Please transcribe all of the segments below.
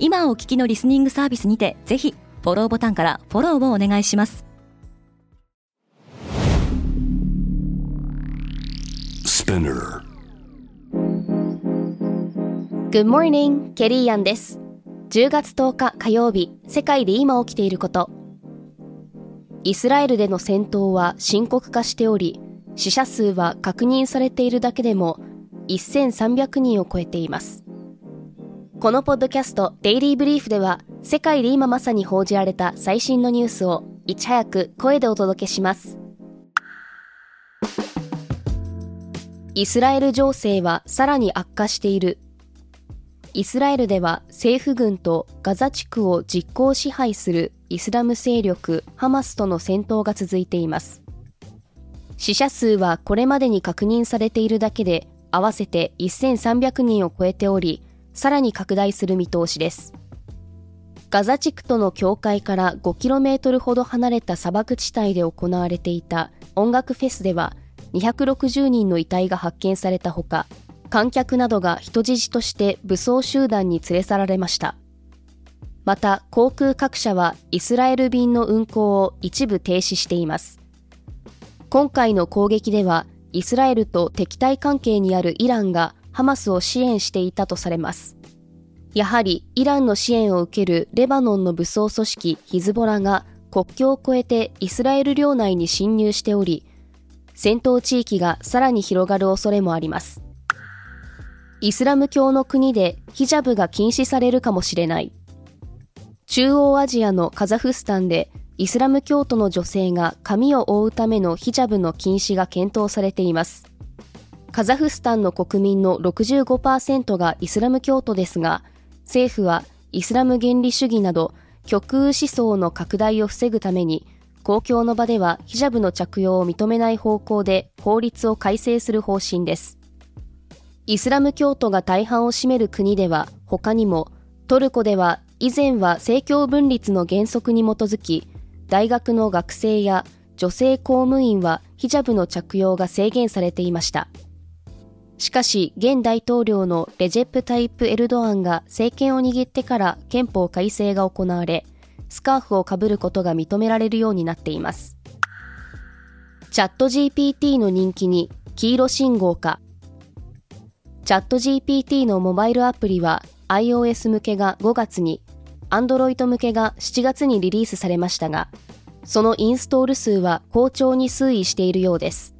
今お聞きのリスニングサービスにて、ぜひフォローボタンからフォローをお願いします。Spinner。Good morning、ケリーアンです。10月10日火曜日、世界で今起きていること。イスラエルでの戦闘は深刻化しており、死者数は確認されているだけでも1300人を超えています。このポッドキャストデイリーブリーフでは、世界で今まさに報じられた最新のニュースをいち早く声でお届けします。イスラエル情勢はさらに悪化している。イスラエルでは政府軍とガザ地区を実効支配するイスラム勢力ハマスとの戦闘が続いています。死者数はこれまでに確認されているだけで合わせて1300人を超えており、さらに拡大する見通しです。ガザ地区との境界から 5km ほど離れた砂漠地帯で行われていた音楽フェスでは260人の遺体が発見されたほか、観客などが人質として武装集団に連れ去られました。また航空各社はイスラエル便の運航を一部停止しています。今回の攻撃ではイスラエルと敵対関係にあるイランがハマスを支援していたとされます。やはりイランの支援を受けるレバノンの武装組織ヒズボラが国境を越えてイスラエル領内に侵入しており、戦闘地域がさらに広がる恐れもあります。イスラム教の国でヒジャブが禁止されるかもしれない。中央アジアのカザフスタンでイスラム教徒の女性が髪を覆うためのヒジャブの禁止が検討されています。カザフスタンの国民の 65% がイスラム教徒ですが、政府はイスラム原理主義など極右思想の拡大を防ぐために、公共の場ではヒジャブの着用を認めない方向で法律を改正する方針です。イスラム教徒が大半を占める国では他にも、トルコでは以前は政教分立の原則に基づき、大学の学生や女性公務員はヒジャブの着用が制限されていました。しかし、現大統領のレジェプ・タイプ・エルドアンが政権を握ってから憲法改正が行われ、スカーフをかぶることが認められるようになっています。チャット GPT の人気に黄色信号か。チャット GPT のモバイルアプリは iOS 向けが5月に、Android 向けが7月にリリースされましたが、そのインストール数は好調に推移しているようです。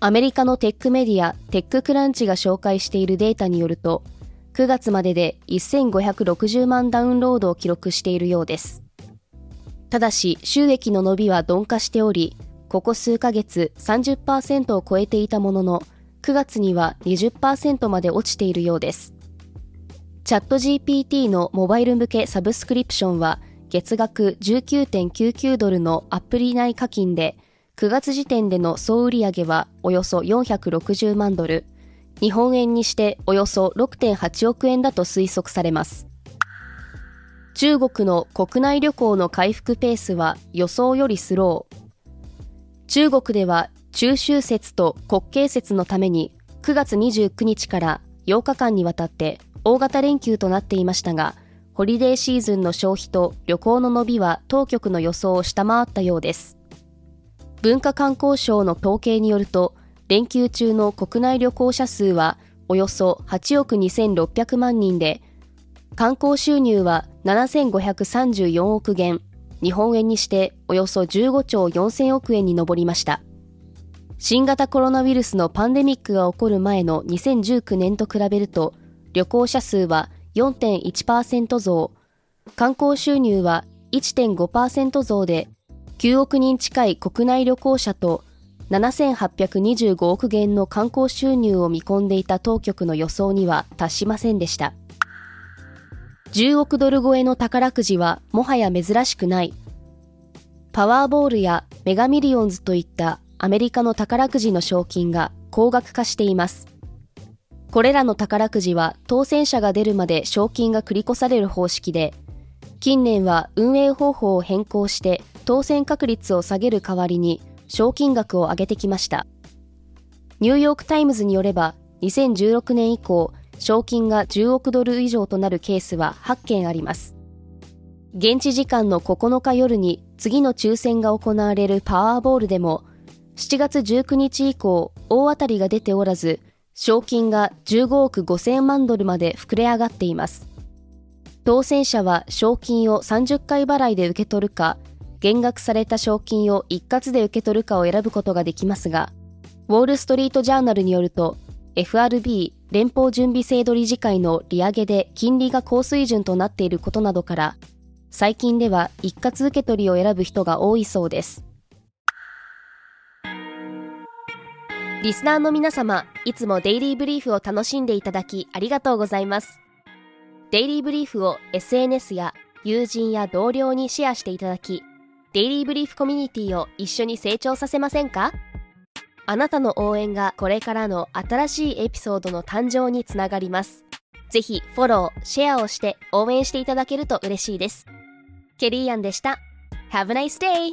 アメリカのテックメディアテッククランチが紹介しているデータによると、9月までで1560万ダウンロードを記録しているようです。ただし収益の伸びは鈍化しており、ここ数ヶ月 30% を超えていたものの、9月には 20% まで落ちているようです。チャット GPT のモバイル向けサブスクリプションは月額 19.99 ドルのアプリ内課金で、9月時点での総売上はおよそ460万ドル、日本円にしておよそ 6.8 億円だと推測されます。中国の国内旅行の回復ペースは予想よりスロー。中国では中秋節と国慶節のために9月29日から8日間にわたって大型連休となっていましたが、ホリデーシーズンの消費と旅行の伸びは当局の予想を下回ったようです。文化観光省の統計によると、連休中の国内旅行者数はおよそ8億2600万人で、観光収入は7534億元、日本円にしておよそ15兆4000億円に上りました。新型コロナウイルスのパンデミックが起こる前の2019年と比べると、旅行者数は 4.1% 増、観光収入は 1.5% 増で、9億人近い国内旅行者と7825億元の観光収入を見込んでいた当局の予想には達しませんでした。10億ドル超えの宝くじはもはや珍しくない。パワーボールやメガミリオンズといったアメリカの宝くじの賞金が高額化しています。これらの宝くじは当選者が出るまで賞金が繰り越される方式で、近年は運営方法を変更して当選確率を下げる代わりに賞金額を上げてきました。ニューヨークタイムズによれば、2016年以降、賞金が10億ドル以上となるケースは8件あります。現地時間の9日夜に次の抽選が行われるパワーボールでも、7月19日以降、大当たりが出ておらず、賞金が15億5000万ドルまで膨れ上がっています。当選者は賞金を30回払いで受け取るか、減額された賞金を一括で受け取るかを選ぶことができますが、ウォール・ストリート・ジャーナルによると、FRB 連邦準備制度理事会の利上げで金利が高水準となっていることなどから、最近では一括受け取りを選ぶ人が多いそうです。リスナーの皆様、いつもデイリーブリーフを楽しんでいただきありがとうございます。デイリーブリーフを SNS や友人や同僚にシェアしていただき、デイリーブリーフコミュニティを一緒に成長させませんか？あなたの応援がこれからの新しいエピソードの誕生につながります。ぜひフォロー、シェアをして応援していただけると嬉しいです。ケリーアンでした。Have a nice day!